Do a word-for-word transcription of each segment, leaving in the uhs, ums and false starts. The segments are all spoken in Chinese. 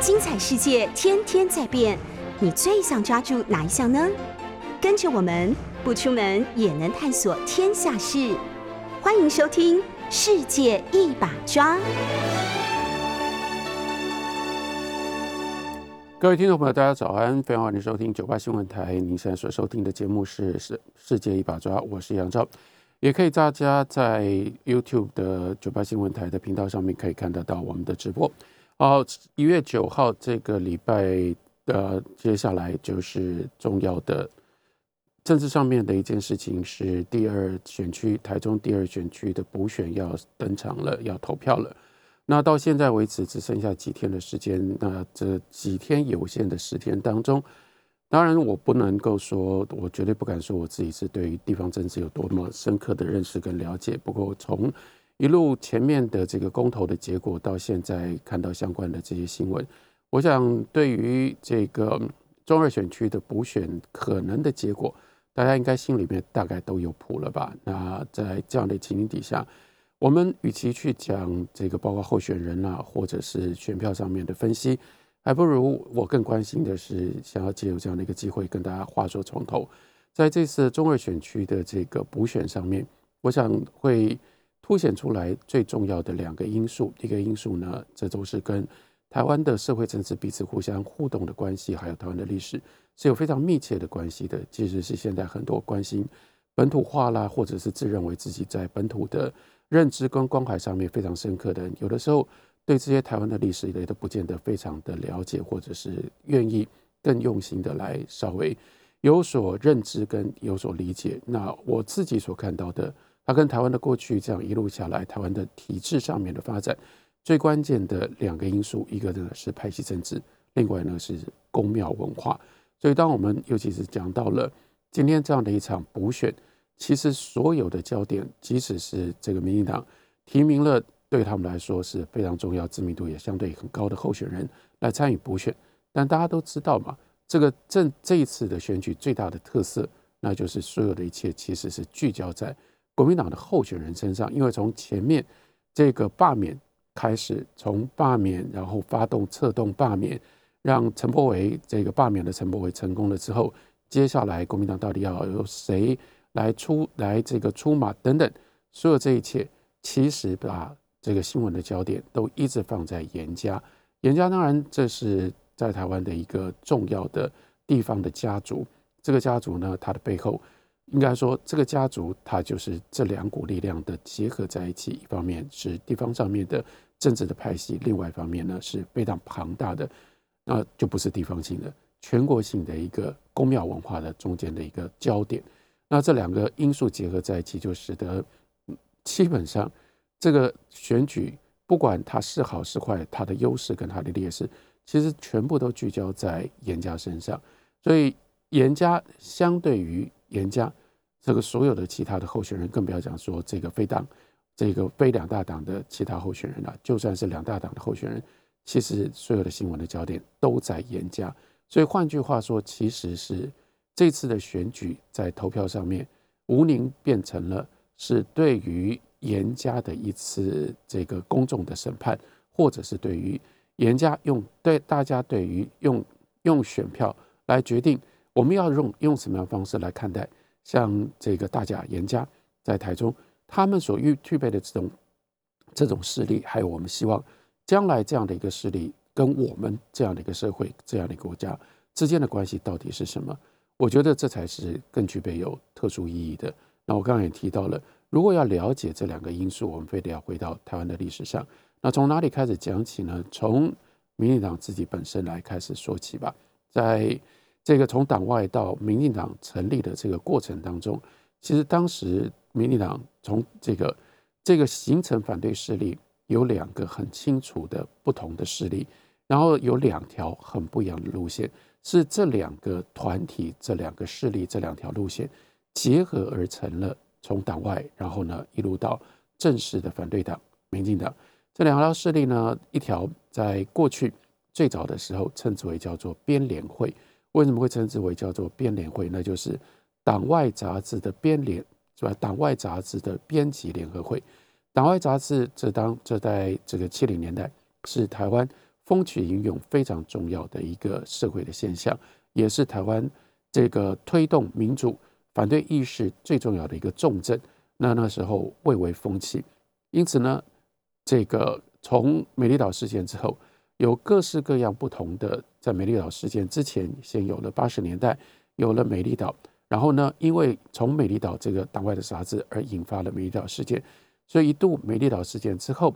精彩世界天天在变，你最想抓住哪一项呢？跟着我们不出门也能探索天下事，欢迎收听《世界一把抓》。各位听众朋友，大家早安！非常欢迎收听九八新闻台，您现在所收听的节目是《世界一把抓》，我是杨照。也可以大家在 YouTube 的九八新闻台的频道上面可以看得到我们的直播。好，一月九号这个礼拜，呃，接下来就是重要的政治上面的一件事情，是第二选区台中第二选区的补选要登场了，要投票了。那到现在为止只剩下几天的时间，那这几天有限的十天当中，当然我不能够说，我绝对不敢说我自己是对于地方政治有多么深刻的认识跟了解。不过从一路前面的这个公投的结果到现在看到相关的这些新闻，我想对于这个中二选区的补选可能的结果，大家应该心里面大概都有谱了吧。那在这样的情形底下，我们与其去讲这个包括候选人啊，或者是选票上面的分析，还不如我更关心的是想要借由这样的一个机会跟大家话说从头。在这次中二选区的这个补选上面，我想会凸显出来最重要的两个因素，一个因素呢，这都是跟台湾的社会政治彼此互相互动的关系，还有台湾的历史是有非常密切的关系的。即使是现在很多关心本土化啦，或者是自认为自己在本土的认知跟关怀上面非常深刻的人，有的时候对这些台湾的历史也都不见得非常的了解，或者是愿意更用心的来稍微有所认知跟有所理解。那我自己所看到的，它跟台湾的过去这样一路下来，台湾的体制上面的发展，最关键的两个因素，一个呢是派系政治，另外呢是公庙文化。所以当我们尤其是讲到了今天这样的一场补选，其实所有的焦点，即使是这个民进党提名了对他们来说是非常重要、知名度也相对很高的候选人来参与补选，但大家都知道嘛，这个正这一次的选举最大的特色，那就是所有的一切其实是聚焦在国民党的候选人身上。因为从前面这个罢免开始，从罢免然后发动策动罢免，让陈柏惟这个罢免的陈柏惟成功了之后，接下来国民党到底要由谁来出来这个出马等等，所有这一切其实把这个新闻的焦点都一直放在严家。严家当然这是在台湾的一个重要的地方的家族，这个家族呢，它的背后应该说，这个家族它就是这两股力量的结合在一起，一方面是地方上面的政治的派系，另外一方面呢是非常庞大的，那就不是地方性的，全国性的一个公庙文化的中间的一个焦点。那这两个因素结合在一起，就使得基本上这个选举不管它是好是坏，它的优势跟它的劣势其实全部都聚焦在严家身上。所以严家相对于严家这个所有的其他的候选人，更不要讲说这个非党、这个非两大党的其他候选人了、啊。就算是两大党的候选人，其实所有的新闻的焦点都在严家。所以换句话说，其实是这次的选举在投票上面，吴宁变成了是对于严家的一次这个公众的审判，或者是对于严家用对大家对于用用选票来决定我们要用用什么样的方式来看待。像这个大甲严家在台中，他们所具备的这种这种势力，还有我们希望将来这样的一个势力跟我们这样的一个社会、这样的一个国家之间的关系到底是什么？我觉得这才是更具备有特殊意义的。那我刚刚也提到了，如果要了解这两个因素，我们非得要回到台湾的历史上。那从哪里开始讲起呢？从民进党自己本身来开始说起吧。在这个从党外到民进党成立的这个过程当中，其实当时民进党从这个这个形成反对势力有两个很清楚的不同的势力，然后有两条很不一样的路线，是这两个团体、这两个势力、这两条路线结合而成了从党外，然后呢一路到正式的反对党民进党。这两条势力呢，一条在过去最早的时候称之为叫做编联会。为什么会称之为叫做编联会？那就是党外杂志的编联，是吧？党外杂志的编辑联合会。党外杂志这当这在这个七零年代是台湾风起云涌非常重要的一个社会的现象，也是台湾这个推动民主反对意识最重要的一个重镇。那那时候蔚为风气，因此呢，这个从美丽岛事件之后，有各式各样不同的，在美丽岛事件之前，先有了八十年代，有了美丽岛，然后呢，因为从美丽岛这个党外的杂志而引发了美丽岛事件，所以一度美丽岛事件之后，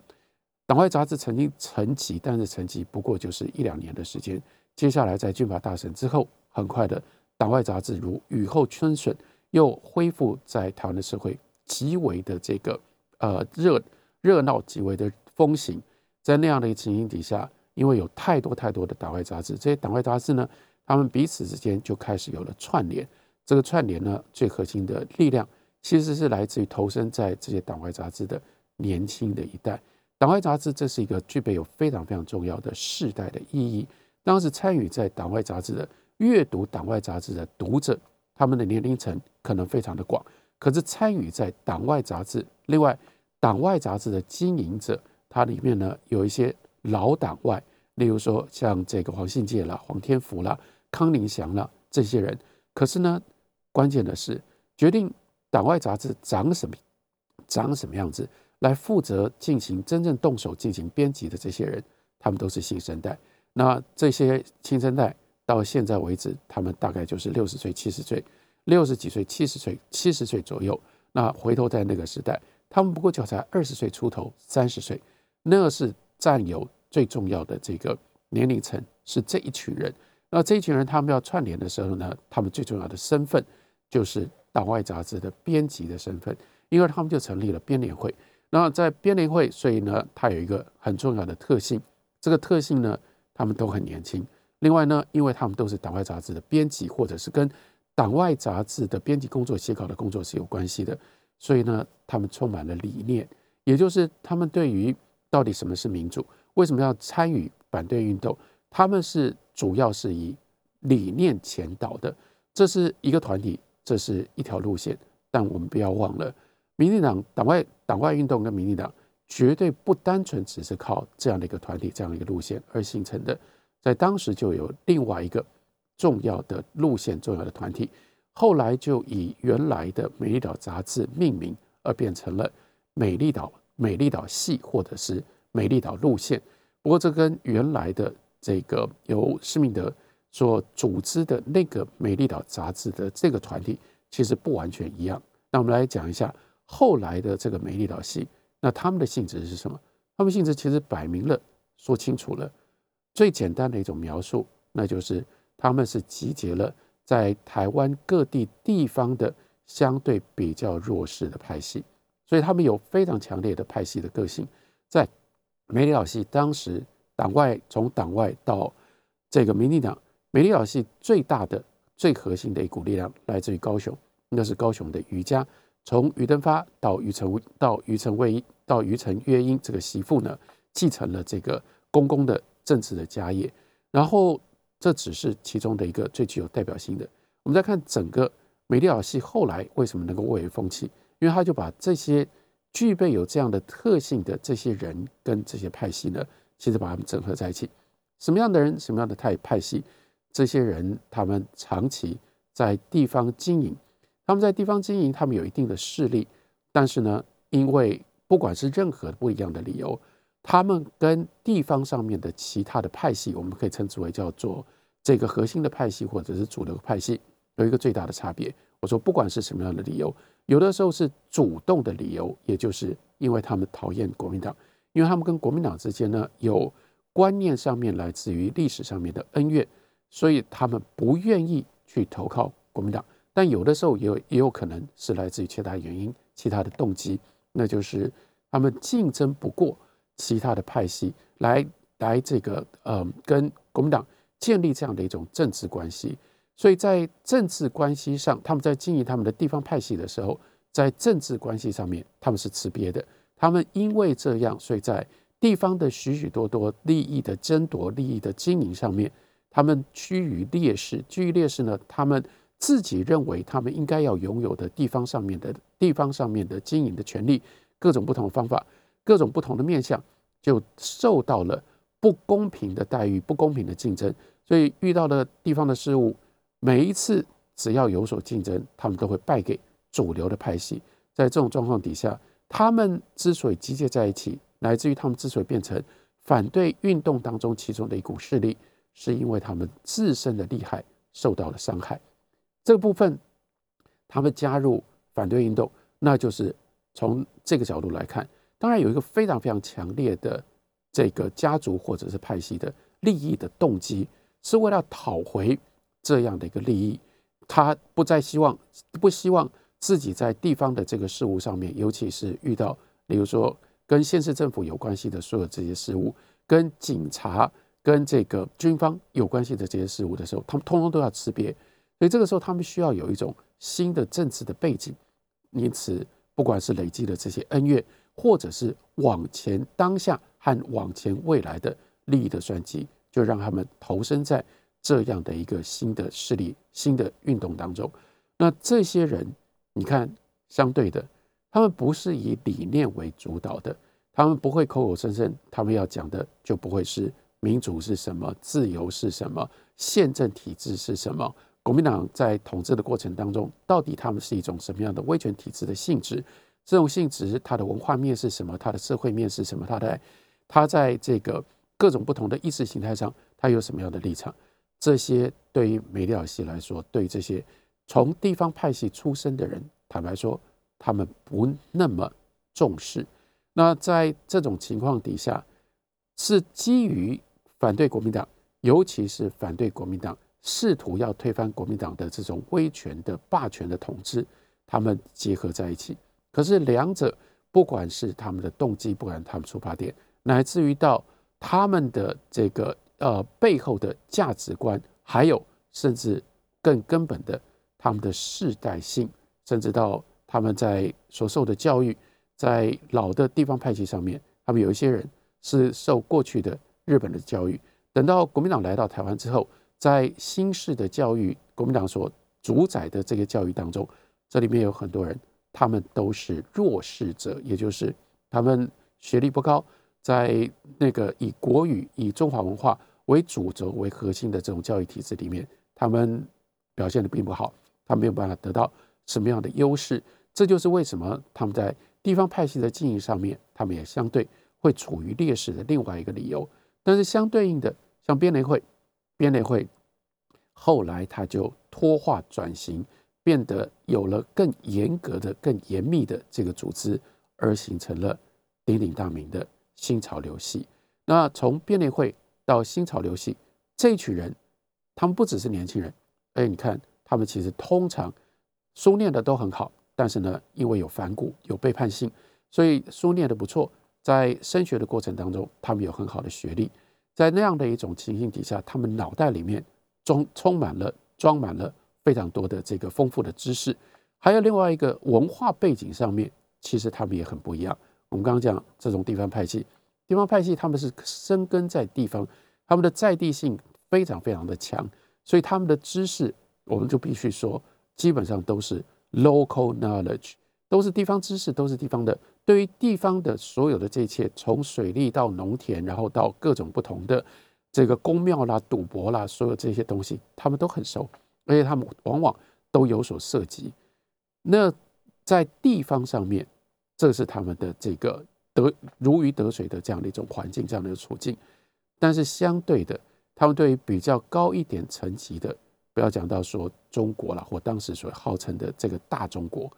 党外杂志曾经沉寂，但是沉寂不过就是一两年的时间。接下来在军阀大审之后，很快的党外杂志如雨后春笋，又恢复在台湾的社会极为的这个呃热热闹，极为的风行。在那样的情形底下，因为有太多太多的党外杂志，这些党外杂志呢，他们彼此之间就开始有了串联。这个串联呢，最核心的力量其实是来自于投身在这些党外杂志的年轻的一代。党外杂志这是一个具备有非常非常重要的世代的意义。当时参与在党外杂志的阅读党外杂志的读者，他们的年龄层可能非常的广，可是参与在党外杂志，另外党外杂志的经营者，它里面呢有一些老党外，例如说像这个黄信介啦、黄天福啦、康宁祥啦这些人。可是呢，关键的是决定党外杂志长什么长什么样子，来负责进行真正动手进行编辑的这些人，他们都是新生代。那这些新生代到现在为止，他们大概就是六十岁、七十岁、六十几岁、七十岁、七十岁左右。那回头在那个时代，他们不过就才二十岁出头、三十岁，那是占有最重要的这个年龄层，是这一群人。那这一群人他们要串联的时候呢，他们最重要的身份就是党外杂志的编辑的身份，因为他们就成立了编联会。那在编联会，所以呢，它有一个很重要的特性，这个特性呢，他们都很年轻。另外呢，因为他们都是党外杂志的编辑，或者是跟党外杂志的编辑工作、写稿的工作是有关系的，所以呢，他们充满了理念，也就是他们对于到底什么是民主，为什么要参与反对运动，他们是主要是以理念前导的。这是一个团体，这是一条路线，但我们不要忘了，民进党党外党外运动跟民进党绝对不单纯只是靠这样的一个团体、这样的一个路线而形成的，在当时就有另外一个重要的路线、重要的团体，后来就以原来的《美丽岛》杂志命名，而变成了美丽岛、美丽岛系或者是美丽岛路线。不过，这跟原来的这个由施明德所组织的那个《美丽岛》杂志的这个团体其实不完全一样。那我们来讲一下后来的这个美丽岛系，那他们的性质是什么？他们性质其实摆明了，说清楚了。最简单的一种描述，那就是他们是集结了在台湾各地地方的相对比较弱势的派系，所以他们有非常强烈的派系的个性。在美丽岛系当时，党外从党外到这个民进党，美丽岛系最大的、最核心的一股力量来自于高雄，那是高雄的余家。从余登发到余承到余承卫到余承岳英这个媳妇呢，继承了这个公公的政治的家业。然后这只是其中的一个最具有代表性的。我们再看整个美丽岛系后来为什么能够蔚为风气，因为他就把这些具备有这样的特性的这些人跟这些派系呢，其实把他们整合在一起。什么样的人，什么样的派系？这些人他们长期在地方经营。他们在地方经营，他们有一定的势力，但是呢，因为不管是任何不一样的理由，他们跟地方上面的其他的派系，我们可以称之为叫做这个核心的派系或者是主流派系，有一个最大的差别。我说不管是什么样的理由，有的时候是主动的理由，也就是因为他们讨厌国民党，因为他们跟国民党之间呢有观念上面来自于历史上面的恩怨，所以他们不愿意去投靠国民党。但有的时候也 有, 也有可能是来自于其他原因、其他的动机，那就是他们竞争不过其他的派系，来来这个呃跟国民党建立这样的一种政治关系。所以在政治关系上，他们在经营他们的地方派系的时候，在政治关系上面他们是吃瘪的。他们因为这样，所以在地方的许许多多利益的争夺、利益的经营上面，他们趋于劣势。趋于劣势呢，他们自己认为他们应该要拥有的地方上面的地方上面的经营的权利，各种不同的方法，各种不同的面向，就受到了不公平的待遇、不公平的竞争。所以遇到的地方的事物，每一次只要有所竞争，他们都会败给主流的派系。在这种状况底下，他们之所以集结在一起，乃至于他们之所以变成反对运动当中其中的一股势力，是因为他们自身的利害受到了伤害。这个部分他们加入反对运动，那就是从这个角度来看，当然有一个非常非常强烈的这个家族或者是派系的利益的动机，是为了讨回这样的一个利益。他不再希望不希望自己在地方的这个事务上面，尤其是遇到比如说跟县市政府有关系的所有这些事务，跟警察跟这个军方有关系的这些事务的时候，他们通通都要识别。所以这个时候他们需要有一种新的政治的背景，因此不管是累积的这些恩怨，或者是往前当下和往前未来的利益的算计，就让他们投身在这样的一个新的势力、新的运动当中。那这些人你看，相对的，他们不是以理念为主导的，他们不会口口声声，他们要讲的就不会是民主是什么，自由是什么，宪政体制是什么，国民党在统治的过程当中，到底他们是一种什么样的威权体制的性质？这种性质，它的文化面是什么？它的社会面是什么？它在它在这个各种不同的意识形态上，它有什么样的立场？这些对于梅廖西来说，对于这些从地方派系出身的人，坦白说，他们不那么重视。那在这种情况底下，是基于反对国民党，尤其是反对国民党试图要推翻国民党的这种威权的霸权的统治，他们结合在一起。可是两者，不管是他们的动机，不管他们出发点，乃至于到他们的这个呃背后的价值观，还有甚至更根本的他们的世代性，甚至到他们在所受的教育，在老的地方派系上面，他们有一些人是受过去的日本的教育，等到国民党来到台湾之后，在新式的教育，国民党所主宰的这个教育当中，这里面有很多人，他们都是弱势者，也就是他们学历不高，在那个以国语、以中华文化为主轴为核心的这种教育体制里面，他们表现得并不好，他没有办法得到什么样的优势。这就是为什么他们在地方派系的经营上面，他们也相对会处于劣势的另外一个理由。但是相对应的，像编联会，编联会后来他就脱化转型，变得有了更严格的、更严密的这个组织，而形成了鼎鼎大名的新潮流系。那从编联会到新潮流系，这一群人，他们不只是年轻人，哎，你看他们其实通常书念的都很好，但是呢，因为有反骨、有背叛性，所以书念的不错，在升学的过程当中，他们有很好的学历。在那样的一种情形底下，他们脑袋里面充充满了、装满了非常多的这个丰富的知识，还有另外一个文化背景上面，其实他们也很不一样。我们刚刚讲这种地方派系，地方派系他们是生根在地方，他们的在地性非常非常的强，所以他们的知识，我们就必须说，基本上都是 local knowledge， 都是地方知识，都是地方的。对于地方的所有的这一切，从水利到农田，然后到各种不同的这个宫庙啦、赌博啦，所有这些东西，他们都很熟，而且他们往往都有所涉及。那在地方上面，这是他们的这个得如鱼得水的这样的一种环境，这样的一个处境。但是相对的，他们对于比较高一点层级的，不要讲到说中国啦，或当时所号称的这个大中国，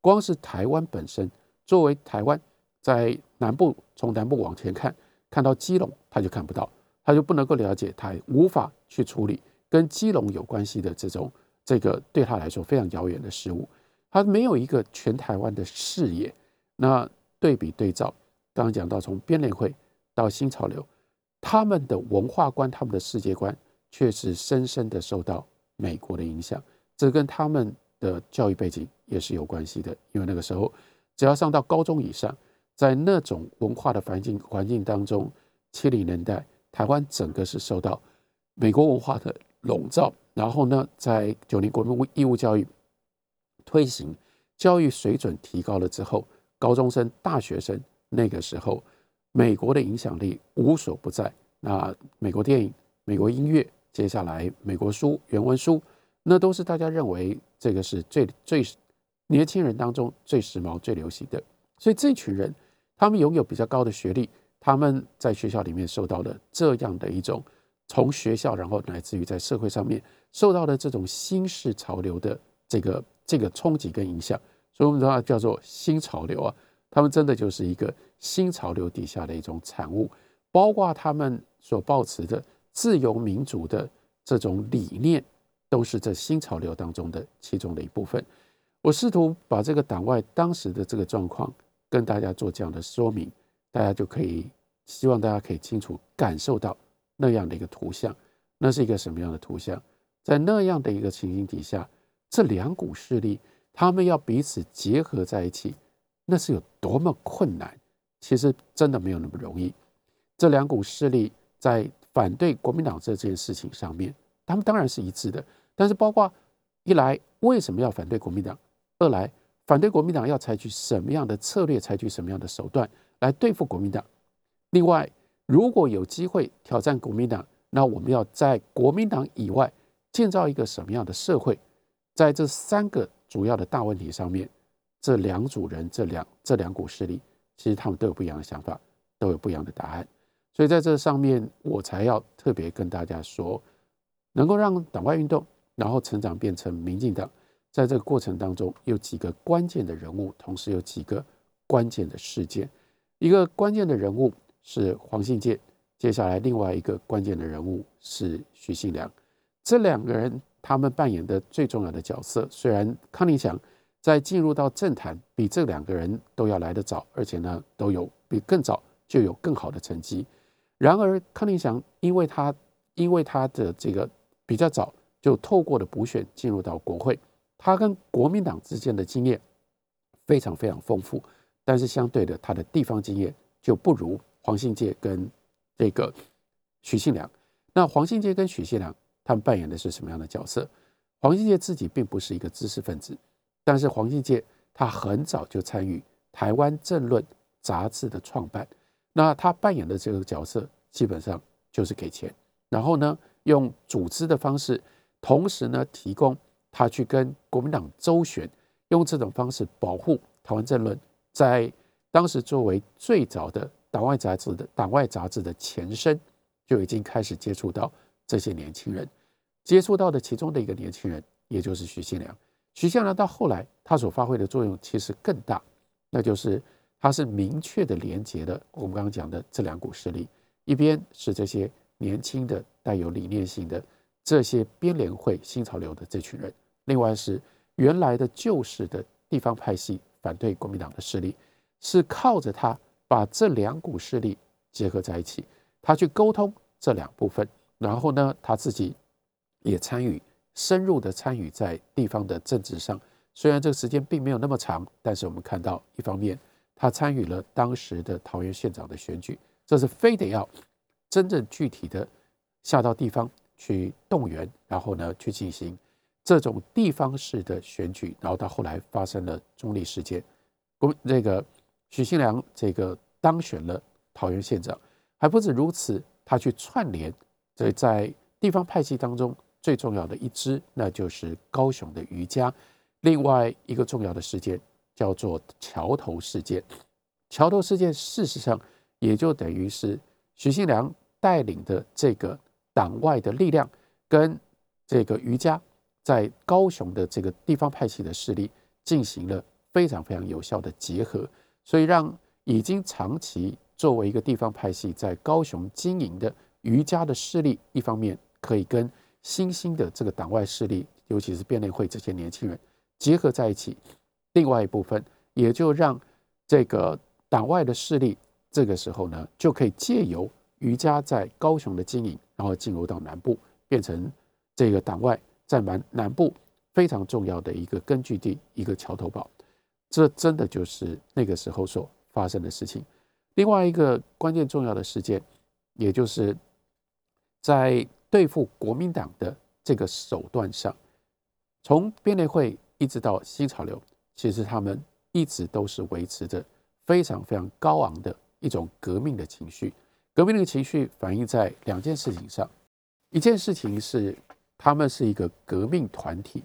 光是台湾本身，作为台湾在南部，从南部往前看，看到基隆他就看不到，他就不能够了解，他也无法去处理跟基隆有关系的这种这个对他来说非常遥远的事物，他没有一个全台湾的视野。那对比对照，刚刚讲到从编联会到新潮流，他们的文化观、他们的世界观，确实深深的受到美国的影响，这跟他们的教育背景也是有关系的。因为那个时候，只要上到高中以上，在那种文化的环境环境当中，七零年代台湾整个是受到美国文化的笼罩。然后呢，在九年国民义务教育推行，教育水准提高了之后，高中生、大学生那个时候，美国的影响力无所不在，那美国电影、美国音乐，接下来美国书、原文书，那都是大家认为这个是最最年轻人当中最时髦、最流行的。所以这群人，他们拥有比较高的学历，他们在学校里面受到了这样的一种从学校，然后乃至于在社会上面受到了这种新式潮流的这个这个冲击跟影响，所以我们把它叫做新潮流啊。他们真的就是一个新潮流底下的一种产物，包括他们所抱持的自由民主的这种理念，都是这新潮流当中的其中的一部分。我试图把这个党外当时的这个状况跟大家做这样的说明，大家就可以，希望大家可以清楚感受到那样的一个图像。那是一个什么样的图像？在那样的一个情形底下，这两股势力他们要彼此结合在一起，那是有多么困难，其实真的没有那么容易。这两股势力在反对国民党这件事情上面，他们当然是一致的，但是包括一来为什么要反对国民党，二来反对国民党要采取什么样的策略，采取什么样的手段来对付国民党。另外，如果有机会挑战国民党，那我们要在国民党以外建造一个什么样的社会。在这三个主要的大问题上面，这两组人，这两这两股势力，其实他们都有不一样的想法，都有不一样的答案。所以在这上面，我才要特别跟大家说，能够让党外运动然后成长变成民进党，在这个过程当中有几个关键的人物，同时有几个关键的事件。一个关键的人物是黄信介，接下来另外一个关键的人物是许信良。这两个人他们扮演的最重要的角色，虽然康宁祥在进入到政坛比这两个人都要来得早，而且呢都有比更早就有更好的成绩，然而康宁祥因为他因为他的这个比较早就透过了补选进入到国会，他跟国民党之间的经验非常非常丰富，但是相对的他的地方经验就不如黄信介跟这个许信良。那黄信介跟许信良他们扮演的是什么样的角色？黄信介自己并不是一个知识分子，但是黄信介他很早就参与台湾政论杂志的创办，那他扮演的这个角色基本上就是给钱，然后呢用组织的方式，同时呢提供他去跟国民党周旋，用这种方式保护台湾政论，在当时作为最早的党外杂志的党外杂志的前身，就已经开始接触到这些年轻人，接触到的其中的一个年轻人也就是许信良。徐信良到后来他所发挥的作用其实更大，那就是他是明确的连接了我们刚刚讲的这两股势力，一边是这些年轻的带有理念性的这些边联会新潮流的这群人，另外是原来的旧式的地方派系反对国民党的势力，是靠着他把这两股势力结合在一起，他去沟通这两部分，然后呢他自己也参与深入的参与在地方的政治上，虽然这个时间并没有那么长，但是我们看到一方面他参与了当时的桃园县长的选举，这是非得要真正具体的下到地方去动员，然后呢去进行这种地方式的选举，然后到后来发生了中坜事件，那个许信良这个当选了桃园县长，还不止如此，他去串联所以在地方派系当中最重要的一支，那就是高雄的余家。另外一个重要的事件叫做桥头事件，桥头事件事实上也就等于是许信良带领的这个党外的力量跟这个余家在高雄的这个地方派系的势力进行了非常非常有效的结合，所以让已经长期作为一个地方派系在高雄经营的余家的势力，一方面可以跟新兴的这个党外势力，尤其是辩论会这些年轻人结合在一起，另外一部分也就让这个党外的势力这个时候呢就可以借由余家在高雄的经营，然后进入到南部，变成这个党外在南部非常重要的一个根据地，一个桥头堡。这真的就是那个时候所发生的事情。另外一个关键重要的事件，也就是在对付国民党的这个手段上，从编联会一直到新潮流，其实他们一直都是维持着非常非常高昂的一种革命的情绪。革命的情绪反映在两件事情上，一件事情是他们是一个革命团体，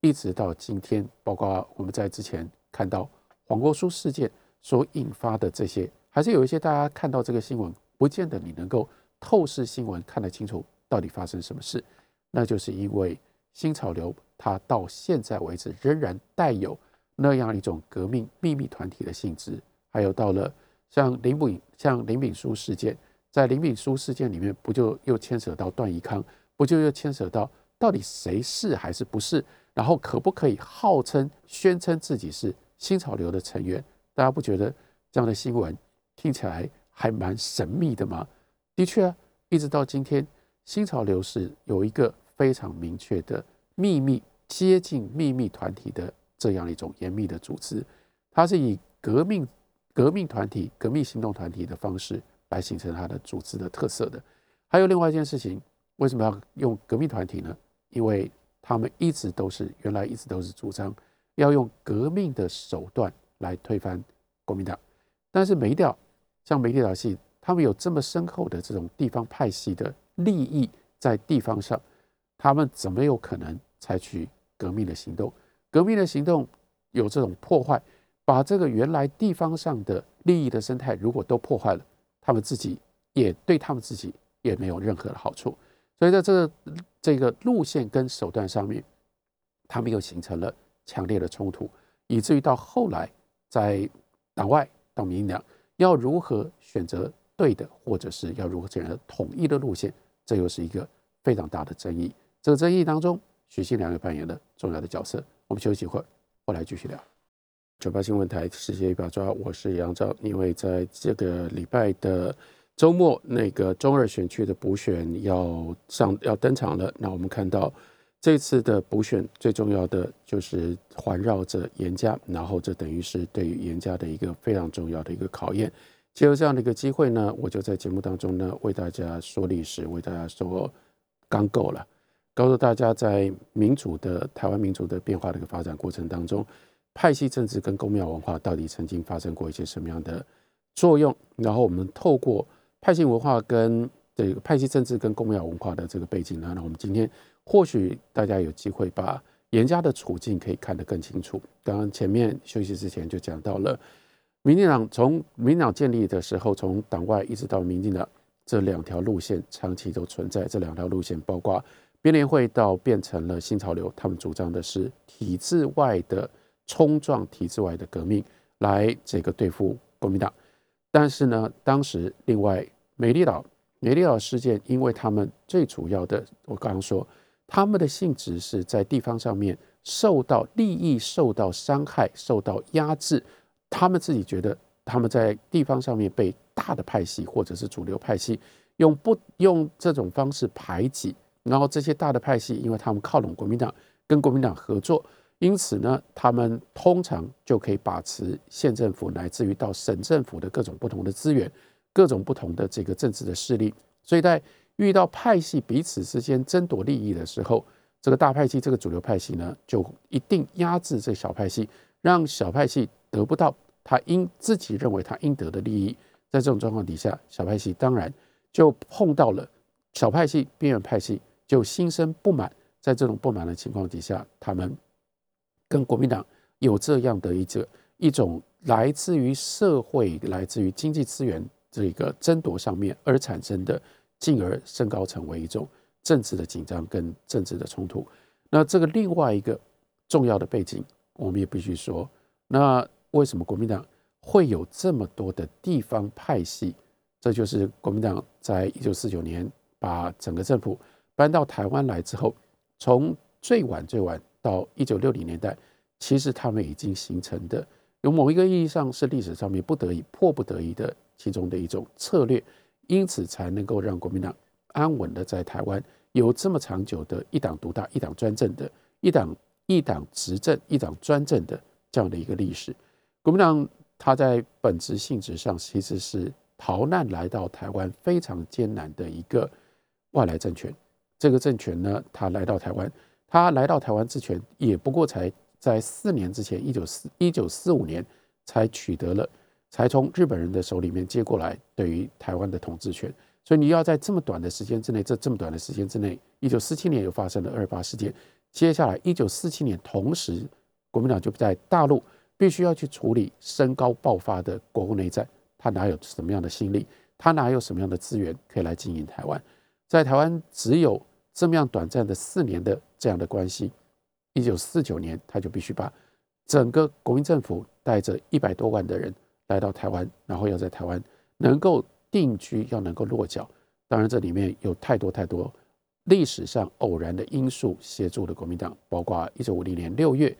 一直到今天，包括我们在之前看到黄国书事件所引发的这些，还是有一些大家看到这个新闻，不见得你能够透视新闻看得清楚到底发生什么事，那就是因为新潮流它到现在为止仍然带有那样一种革命秘密团体的性质。还有到了像林炳像林炳书事件，在林炳书事件里面不就又牵扯到段宜康，不就又牵扯到到底谁是还是不是，然后可不可以号称宣称自己是新潮流的成员。大家不觉得这样的新闻听起来还蛮神秘的吗？的确啊，一直到今天新潮流是有一个非常明确的秘密，接近秘密团体的这样一种严密的组织，它是以革命革命团体、革命行动团体的方式来形成它的组织的特色的。还有另外一件事情，为什么要用革命团体呢？因为他们一直都是原来一直都是主张要用革命的手段来推翻国民党，但是梅调像梅调系，他们有这么深厚的这种地方派系的利益在地方上，他们怎么有可能采取革命的行动？革命的行动有这种破坏，把这个原来地方上的利益的生态如果都破坏了，他们自己也对他们自己也没有任何的好处。所以在这个这个路线跟手段上面，他们又形成了强烈的冲突，以至于到后来在党外到民进党要如何选择对的，或者是要如何选择统一的路线，这又是一个非常大的争议。这个争议当中，许信良又扮演了重要的角色。我们休息一会儿，回来继续聊。九八新闻台世界一把抓，我是杨照。因为在这个礼拜的周末，那个中二选区的补选要上要登场了。那我们看到这次的补选最重要的就是环绕着严家，然后这等于是对于严家的一个非常重要的一个考验。借由这样的一个机会呢，我就在节目当中呢为大家说历史，为大家说刚够了，告诉大家在民主的台湾民主的变化的一个发展过程当中，派系政治跟公庙文化到底曾经发生过一些什么样的作用，然后我们透过派系文化跟这个派系政治跟公庙文化的这个背景呢，那我们今天或许大家有机会把严家的处境可以看得更清楚。当然前面休息之前就讲到了民进党，从民进党建立的时候，从党外一直到民进党，这两条路线长期都存在。这两条路线包括编联会到变成了新潮流，他们主张的是体制外的冲撞，体制外的革命来这个对付国民党。但是呢，当时另外美丽岛美丽岛事件，因为他们最主要的，我刚刚说他们的性质是在地方上面受到利益受到伤害受到压制，他们自己觉得他们在地方上面被大的派系或者是主流派系用不用这种方式排挤，然后这些大的派系因为他们靠拢国民党跟国民党合作，因此呢他们通常就可以把持县政府乃至于到省政府的各种不同的资源，各种不同的这个政治的势力。所以在遇到派系彼此之间争夺利益的时候，这个大派系这个主流派系呢就一定压制这小派系，让小派系得不到他应自己认为他应得的利益。在这种状况底下，小派系当然就碰到了小派系边缘派系，就心生不满。在这种不满的情况底下，他们跟国民党有这样的一种一种来自于社会来自于经济资源这个争夺上面而产生的，进而升高成为一种政治的紧张跟政治的冲突。那这个另外一个重要的背景，我们也必须说，那为什么国民党会有这么多的地方派系？这就是国民党在一九四九年把整个政府搬到台湾来之后，从最晚最晚到一九六零年代，其实他们已经形成的，有某一个意义上是历史上面不得已、迫不得已的其中的一种策略。因此才能够让国民党安稳的在台湾有这么长久的一党独大、一党专政的、一党一党执政、一党专政的这样的一个历史。国民党它在本质性质上其实是逃难来到台湾非常艰难的一个外来政权。这个政权呢，它来到台湾，它来到台湾之前也不过才在四年之前，一九四五年才取得了才从日本人的手里面接过来对于台湾的统治权。所以你要在这么短的时间之内，这这么短的时间之内，一九四七年又发生了二二八事件，接下来一九四七年同时，国民党就在大陆必须要去处理升高爆发的国共内战，他哪有什么样的心力，他哪有什么样的资源可以来经营台湾？在台湾只有这么样短暂的四年的这样的关系，一九四九年他就必须把整个国民政府带着一百多万的人来到台湾，然后要在台湾能够定居，要能够落脚。当然这里面有太多太多历史上偶然的因素协助了国民党，包括一九五零年六月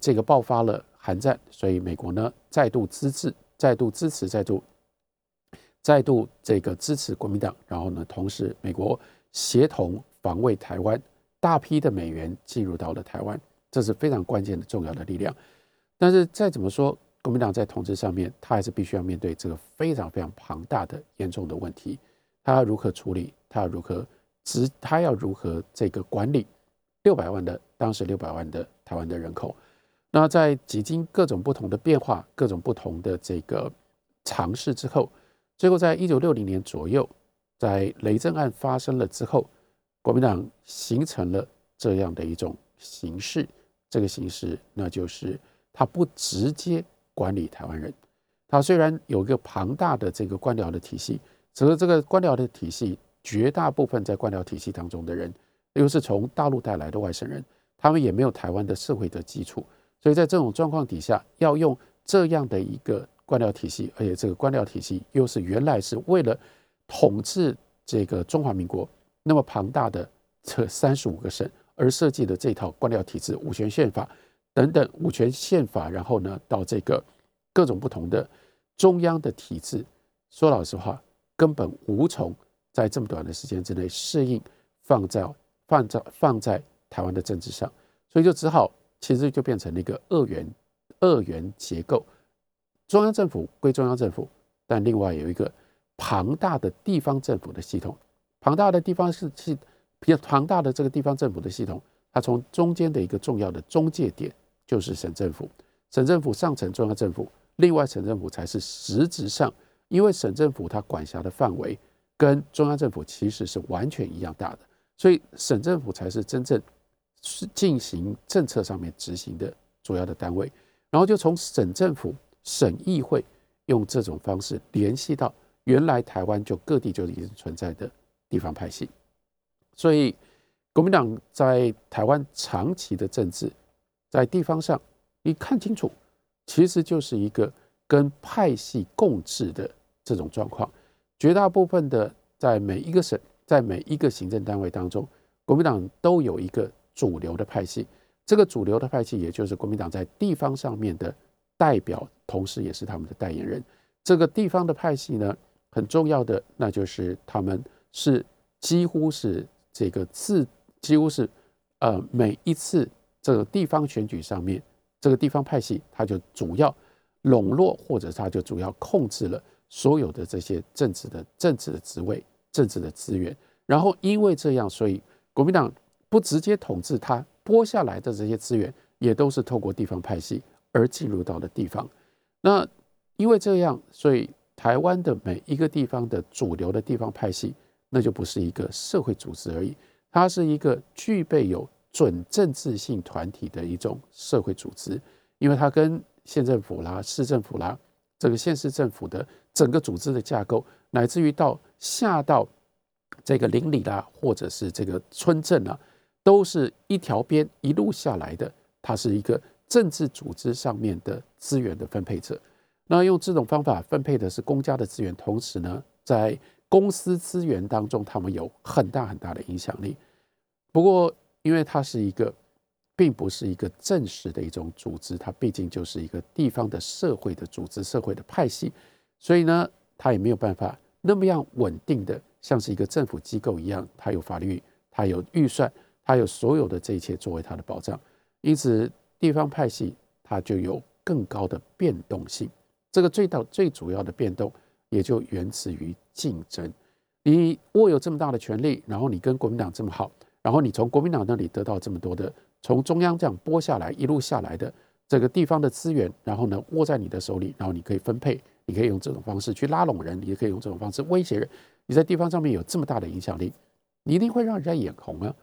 这个爆发了韩战，所以美国呢再度支持再度支持再度再度这个支持国民党，然后呢同时美国协同防卫台湾，大批的美元进入到了台湾，这是非常关键的重要的力量。但是再怎么说，国民党在统治上面，他还是必须要面对这个非常非常庞大的严重的问题，他要如何处理，他要如何执，他要如何这个管理六百万的当时六百万的台湾的人口。那在几经各种不同的变化、各种不同的这个尝试之后，最后在一九六零年左右，在雷震案发生了之后，国民党形成了这样的一种形式，这个形式那就是他不直接管理台湾人，他虽然有一个庞大的这个官僚的体系，只是这个官僚的体系绝大部分在官僚体系当中的人，又是从大陆带来的外省人，他们也没有台湾的社会的基础，所以在这种状况底下，要用这样的一个官僚体系，而且这个官僚体系又是原来是为了统治这个中华民国那么庞大的这三十五个省而设计的这套官僚体制、五权宪法。等等五权宪法，然后呢到这个各种不同的中央的体制，说老实话根本无从在这么短的时间之内适应放在放在放在台湾的政治上，所以就只好其实就变成了一个二元二元结构，中央政府归中央政府，但另外有一个庞大的地方政府的系统，庞大的地方是比较庞大的这个地方政府的系统，它从中间的一个重要的中介点就是省政府，省政府上层中央政府，另外省政府才是实质上，因为省政府它管辖的范围跟中央政府其实是完全一样大的，所以省政府才是真正进行政策上面执行的主要的单位。然后就从省政府、省议会用这种方式联系到原来台湾就各地就已经存在的地方派系，所以国民党在台湾长期的政治。在地方上你看清楚，其实就是一个跟派系共治的这种状况，绝大部分的在每一个省、在每一个行政单位当中，国民党都有一个主流的派系，这个主流的派系也就是国民党在地方上面的代表，同时也是他们的代言人。这个地方的派系呢，很重要的那就是他们是几乎是这个自几乎是呃每一次这个地方选举上面，这个地方派系它就主要笼络，或者它就主要控制了所有的这些政治的政治的职位、政治的资源。然后因为这样，所以国民党不直接统治，它拨下来的这些资源也都是透过地方派系而进入到的地方。那因为这样，所以台湾的每一个地方的主流的地方派系，那就不是一个社会组织而已，它是一个具备有准政治性团体的一种社会组织，因为它跟县政府啦、市政府啦、这个县市政府的整个组织的架构，乃至于到下到这个邻里啦，或者是这个村镇啦，都是一条边一路下来的，它是一个政治组织上面的资源的分配者。那用这种方法分配的是公家的资源，同时呢，在公司资源当中，他们有很大很大的影响力。不过，因为它是一个并不是一个正式的一种组织，它毕竟就是一个地方的社会的组织、社会的派系，所以呢它也没有办法那么样稳定的像是一个政府机构一样，它有法律、它有预算、它有所有的这一切作为它的保障，因此地方派系它就有更高的变动性。这个最大最主要的变动也就源自于竞争，你握有这么大的权力，然后你跟国民党这么好，然后你从国民党那里得到这么多的，从中央这样拨下来一路下来的这个地方的资源，然后呢握在你的手里，然后你可以分配，你可以用这种方式去拉拢人，你也可以用这种方式威胁人。你在地方上面有这么大的影响力，你一定会让人家眼红啊。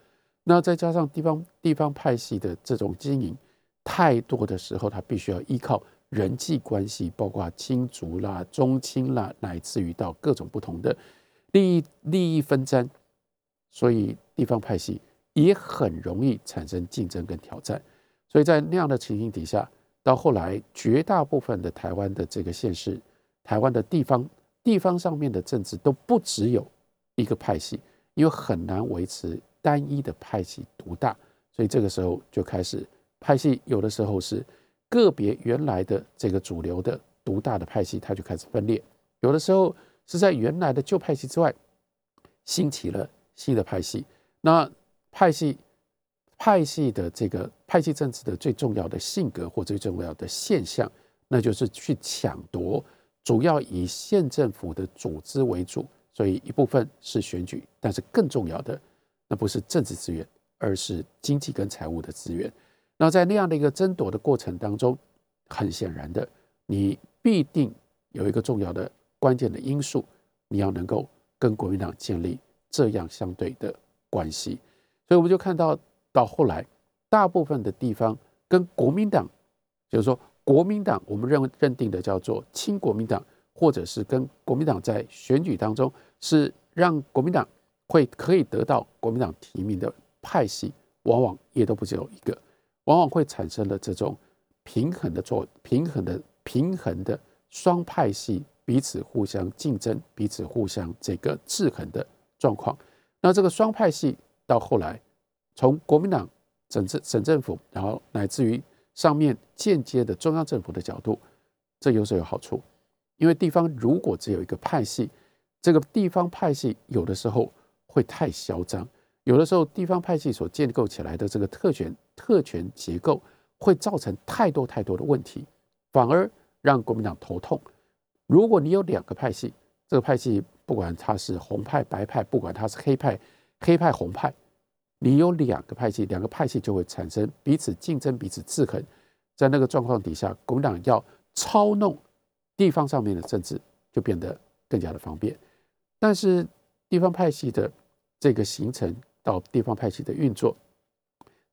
那再加上地方地方派系的这种经营，太多的时候它必须要依靠人际关系，包括亲族啦、宗亲啦，乃至于到各种不同的利益利益分沾，所以地方派系也很容易产生竞争跟挑战。所以在那样的情形底下，到后来绝大部分的台湾的这个县市、台湾的地方地方上面的政治都不只有一个派系，因为很难维持单一的派系独大，所以这个时候就开始派系有的时候是个别原来的这个主流的独大的派系，它就开始分裂；有的时候是在原来的旧派系之外兴起了新的派系。那派系派系的这个派系政治的最重要的性格或最重要的现象，那就是去抢夺，主要以县政府的组织为主，所以一部分是选举，但是更重要的那不是政治资源，而是经济跟财务的资源。那在那样的一个争夺的过程当中，很显然的，你必定有一个重要的关键的因素，你要能够跟国民党建立这样相对的关系。所以我们就看到，到后来大部分的地方跟国民党，就是说国民党我们 认, 认定的叫做亲国民党，或者是跟国民党在选举当中是让国民党会可以得到国民党提名的派系，往往也都不只有一个，往往会产生了这种平衡的做平衡的平衡的双派系彼此互相竞争、彼此互相这个制衡的状况。那这个双派系到后来，从国民党省政省政府，然后乃至于上面间接的中央政府的角度，这有时候有好处，因为地方如果只有一个派系，这个地方派系有的时候会太嚣张，有的时候地方派系所建构起来的这个特权特权结构会造成太多太多的问题，反而让国民党头痛。如果你有两个派系，这个派系不管它是红派白派，不管它是黑派黑派红派，你有两个派系，两个派系就会产生彼此竞争、彼此制衡。在那个状况底下，国民党要操弄地方上面的政治就变得更加的方便。但是地方派系的这个形成到地方派系的运作，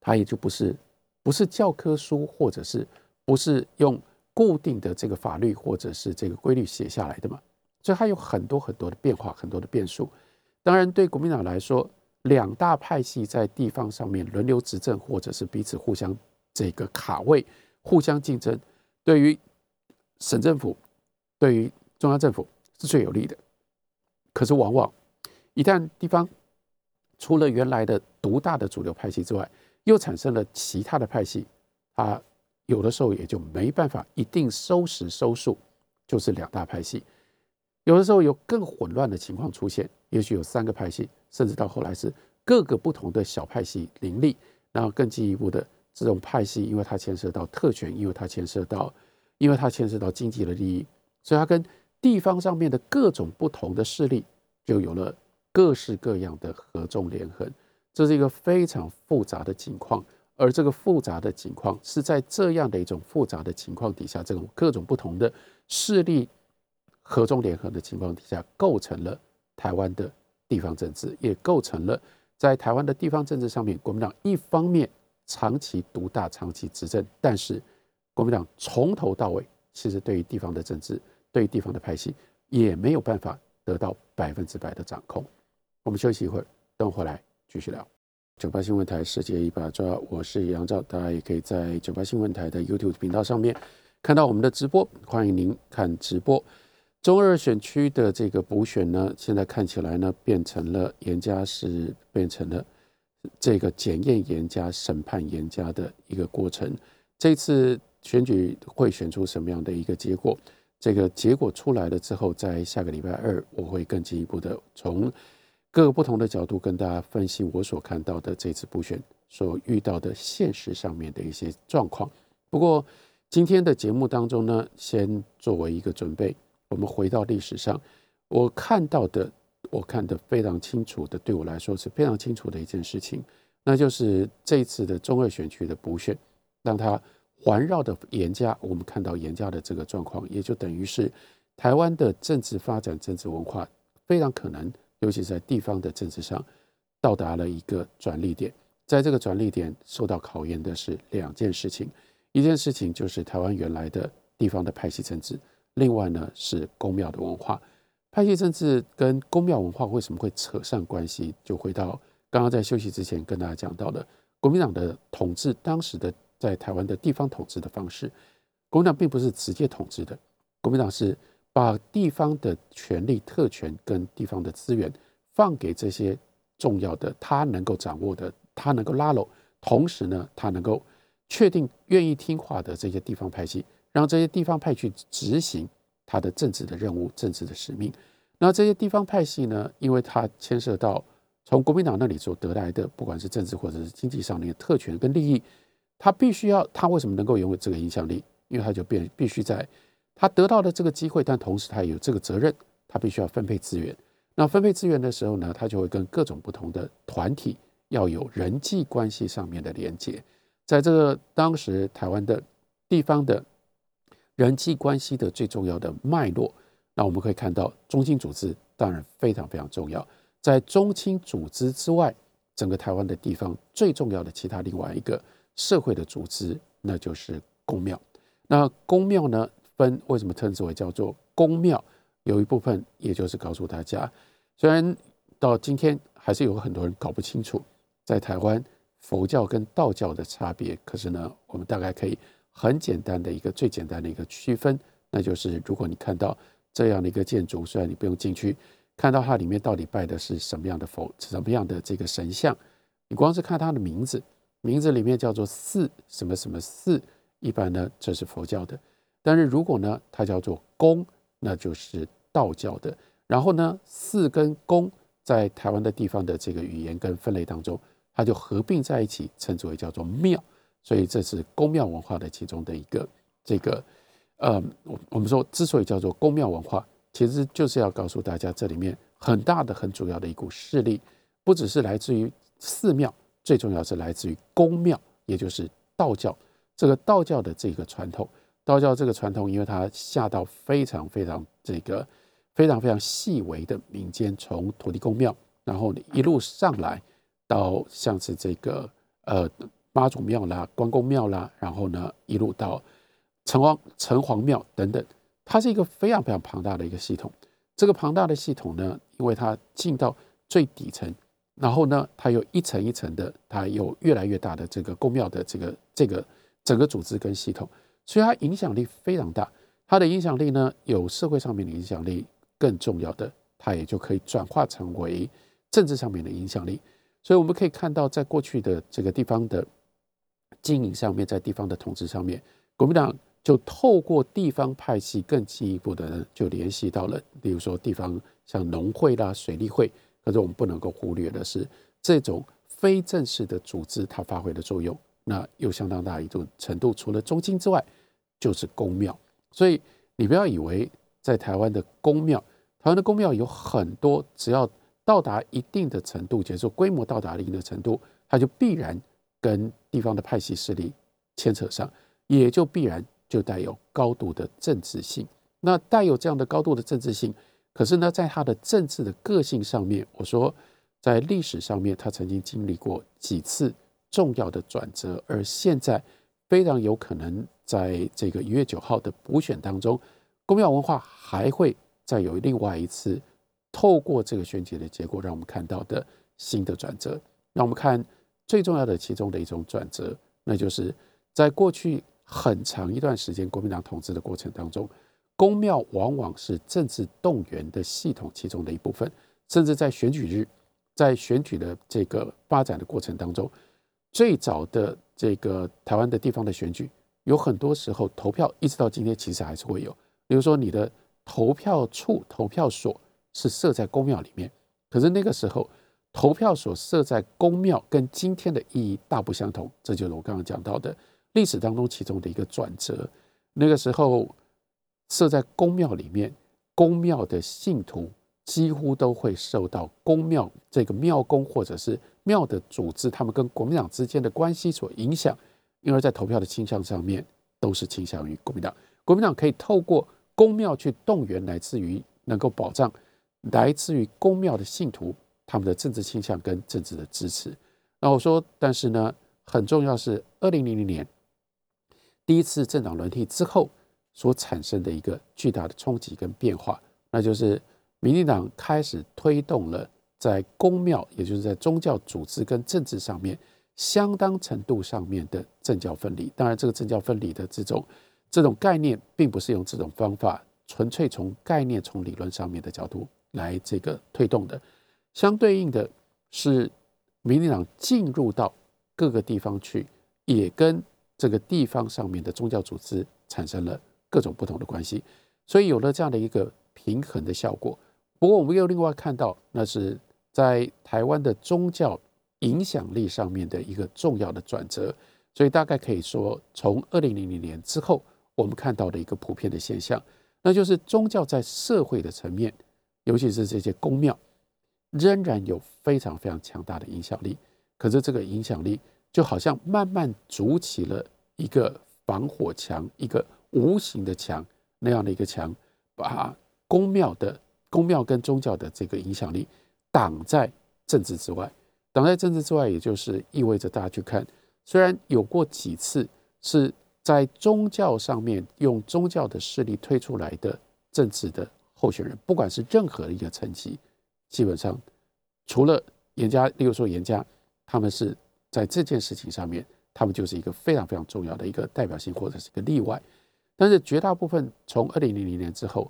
它也就不是不是教科书，或者是不是用固定的这个法律或者是这个规律写下来的嘛，所以它有很多很多的变化，很多的变数。当然对国民党来说，两大派系在地方上面轮流执政，或者是彼此互相这个卡位、互相竞争，对于省政府、对于中央政府是最有利的。可是往往一旦地方除了原来的独大的主流派系之外，又产生了其他的派系，它有的时候也就没办法一定收拾收束，就是两大派系。有的时候有更混乱的情况出现，也许有三个派系，甚至到后来是各个不同的小派系林立，然后更进一步的这种派系，因为它牵涉到特权，因为它牵涉到因为它牵涉到经济的利益，所以它跟地方上面的各种不同的势力就有了各式各样的合纵连横。这是一个非常复杂的情况，而这个复杂的情况是在这样的一种复杂的情况底下，这种各种不同的势力合纵联合的情况底下，构成了台湾的地方政治，也构成了在台湾的地方政治上面，国民党一方面长期独大、长期执政，但是国民党从头到尾其实对于地方的政治、对于地方的派系也没有办法得到百分之百的掌控。我们休息一会儿，等回来继续聊。九八新闻台世界一把抓，我是杨照，大家也可以在九八新闻台的 YouTube 频道上面看到我们的直播，欢迎您看直播。中二选区的这个补选呢，现在看起来呢，变成了严家是变成了这个检验严家、审判严家的一个过程。这次选举会选出什么样的一个结果？这个结果出来了之后，在下个礼拜二，我会更进一步的从各个不同的角度跟大家分析我所看到的这次补选所遇到的现实上面的一些状况。不过今天的节目当中呢，先作为一个准备。我们回到历史上，我看到的，我看得非常清楚的，对我来说是非常清楚的一件事情，那就是这一次的中二选区的补选，让它环绕的严家，我们看到严家的这个状况，也就等于是台湾的政治发展、政治文化非常可能，尤其在地方的政治上到达了一个转捩点。在这个转捩点受到考验的是两件事情，一件事情就是台湾原来的地方的派系政治，另外呢是公庙的文化。派系政治跟公庙文化为什么会扯上关系？就回到刚刚在休息之前跟大家讲到的，国民党的统治当时的在台湾的地方统治的方式，国民党并不是直接统治的，国民党是把地方的权力、特权跟地方的资源放给这些重要的、他能够掌握的、他能够拉拢，同时呢，他能够确定愿意听话的这些地方派系，让这些地方派去执行他的政治的任务、政治的使命。那这些地方派系呢，因为它牵涉到从国民党那里所得来的，不管是政治或者是经济上的特权跟利益，他必须要，他为什么能够拥有这个影响力？因为他就变必须在他得到的这个机会，但同时他也有这个责任，他必须要分配资源。那分配资源的时候呢，他就会跟各种不同的团体要有人际关系上面的连接。在这个当时台湾的地方的人际关系的最重要的脉络，那我们可以看到中清组织当然非常非常重要。在中清组织之外，整个台湾的地方最重要的其他另外一个社会的组织，那就是公庙。那公庙呢，分为什么称之为叫做公庙？有一部分也就是告诉大家，虽然到今天还是有很多人搞不清楚在台湾佛教跟道教的差别，可是呢，我们大概可以很简单的一个最简单的一个区分，那就是如果你看到这样的一个建筑，虽然你不用进去，看到它里面到底拜的是什么样的佛，什么样的这个神像，你光是看它的名字，名字里面叫做寺什么什么寺，一般呢这是佛教的。但是如果呢它叫做宫，那就是道教的。然后呢，寺跟宫在台湾的地方的这个语言跟分类当中，它就合并在一起，称之为叫做庙。所以这是公庙文化的其中的一个这个呃，我们说之所以叫做公庙文化，其实就是要告诉大家，这里面很大的、很主要的一股势力，不只是来自于寺庙，最重要是来自于公庙，也就是道教。这个道教的这个传统，道教这个传统，因为它下到非常非常这个非常非常细微的民间，从土地公庙，然后一路上来到像是这个呃。妈祖庙啦、关公庙啦，然后呢一路到城隍城隍庙等等，它是一个非常非常庞大的一个系统。这个庞大的系统呢，因为它进到最底层，然后呢它有一层一层的，它有越来越大的这个公庙的这个这个整个组织跟系统，所以它影响力非常大。它的影响力呢，有社会上面的影响力，更重要的，它也就可以转化成为政治上面的影响力。所以我们可以看到，在过去的这个地方的经营上面，在地方的统治上面，国民党就透过地方派系更进一步的就联系到了，比如说地方像农会啦、水利会。可是我们不能够忽略的是，这种非正式的组织它发挥的作用，那有相当大一种程度，除了中清之外，就是公庙。所以你不要以为在台湾的公庙，台湾的公庙有很多，只要到达一定的程度，就是规模到达一定的程度，它就必然跟地方的派系势力牵扯上，也就必然就带有高度的政治性。那带有这样的高度的政治性，可是呢，在它的政治的个性上面，我说在历史上面，它曾经经历过几次重要的转折，而现在非常有可能在这个一月九号的补选当中，公庙文化还会再有另外一次透过这个选举的结果，让我们看到的新的转折。让我们看最重要的其中的一种转折，那就是在过去很长一段时间国民党统治的过程当中，公庙往往是政治动员的系统其中的一部分，甚至在选举日，在选举的这个发展的过程当中，最早的这个台湾的地方的选举，有很多时候投票一直到今天其实还是会有，比如说你的投票处、投票所是设在公庙里面，可是那个时候投票所设在公庙跟今天的意义大不相同，这就是我刚刚讲到的历史当中其中的一个转折。那个时候设在公庙里面，公庙的信徒几乎都会受到公庙这个庙公或者是庙的组织，他们跟国民党之间的关系所影响，因为在投票的倾向上面都是倾向于国民党。国民党可以透过公庙去动员来自于能够保障来自于公庙的信徒他们的政治倾向跟政治的支持。那我说，但是呢，很重要是二零零零年第一次政党轮替之后所产生的一个巨大的冲击跟变化，那就是民进党开始推动了在公庙，也就是在宗教组织跟政治上面相当程度上面的政教分离。当然这个政教分离的这种这种概念并不是用这种方法纯粹从概念从理论上面的角度来这个推动的，相对应的是民进党进入到各个地方去，也跟这个地方上面的宗教组织产生了各种不同的关系，所以有了这样的一个平衡的效果。不过我们又另外看到，那是在台湾的宗教影响力上面的一个重要的转折。所以大概可以说，从二零零零年之后我们看到的一个普遍的现象，那就是宗教在社会的层面，尤其是这些公庙仍然有非常非常强大的影响力。可是这个影响力就好像慢慢筑起了一个防火墙，一个无形的墙，那样的一个墙把公庙的公庙跟宗教的这个影响力挡在政治之外。挡在政治之外也就是意味着大家去看，虽然有过几次是在宗教上面用宗教的势力推出来的政治的候选人，不管是任何一个层级，基本上除了严家，例如说严家，他们是在这件事情上面他们就是一个非常非常重要的一个代表性或者是一个例外。但是绝大部分从二零零零年之后，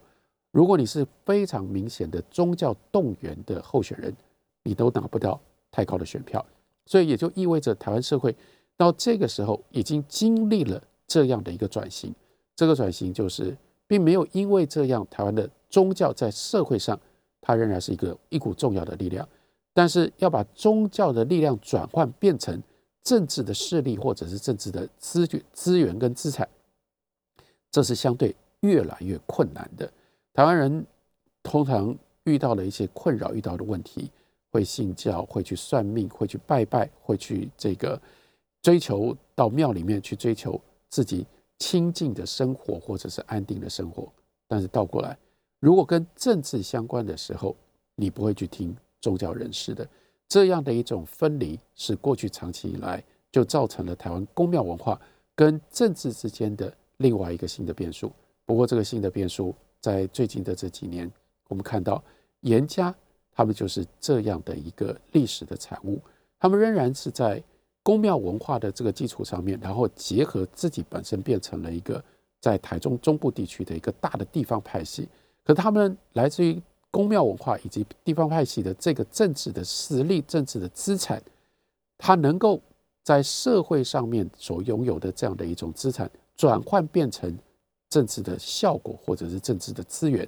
如果你是非常明显的宗教动员的候选人，你都拿不到太高的选票。所以也就意味着台湾社会到这个时候已经经历了这样的一个转型，这个转型就是并没有因为这样台湾的宗教在社会上它仍然是一个一股重要的力量，但是要把宗教的力量转换变成政治的势力或者是政治的资源跟资产，这是相对越来越困难的。台湾人通常遇到了一些困扰，遇到的问题会信教，会去算命，会去拜拜，会去这个追求到庙里面去追求自己清静的生活或者是安定的生活。但是倒过来，如果跟政治相关的时候，你不会去听宗教人士的。这样的一种分离是过去长期以来就造成了台湾公庙文化跟政治之间的另外一个新的变数。不过这个新的变数在最近的这几年我们看到严家他们就是这样的一个历史的产物，他们仍然是在公庙文化的这个基础上面，然后结合自己本身变成了一个在台中中部地区的一个大的地方派系。可他们来自于公庙文化以及地方派系的这个政治的实力、政治的资产，它能够在社会上面所拥有的这样的一种资产转换变成政治的效果或者是政治的资源，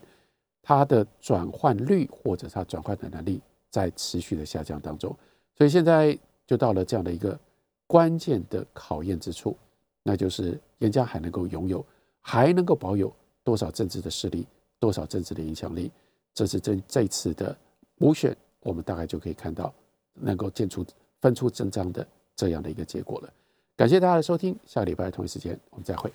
它的转换率或者它转换的能力在持续的下降当中。所以现在就到了这样的一个关键的考验之处，那就是严家还能够拥有还能够保有多少政治的势力，多少政治的影响力。这是这一次的补选我们大概就可以看到能够见出分出真章的这样的一个结果了。感谢大家的收听，下个礼拜同一时间我们再会。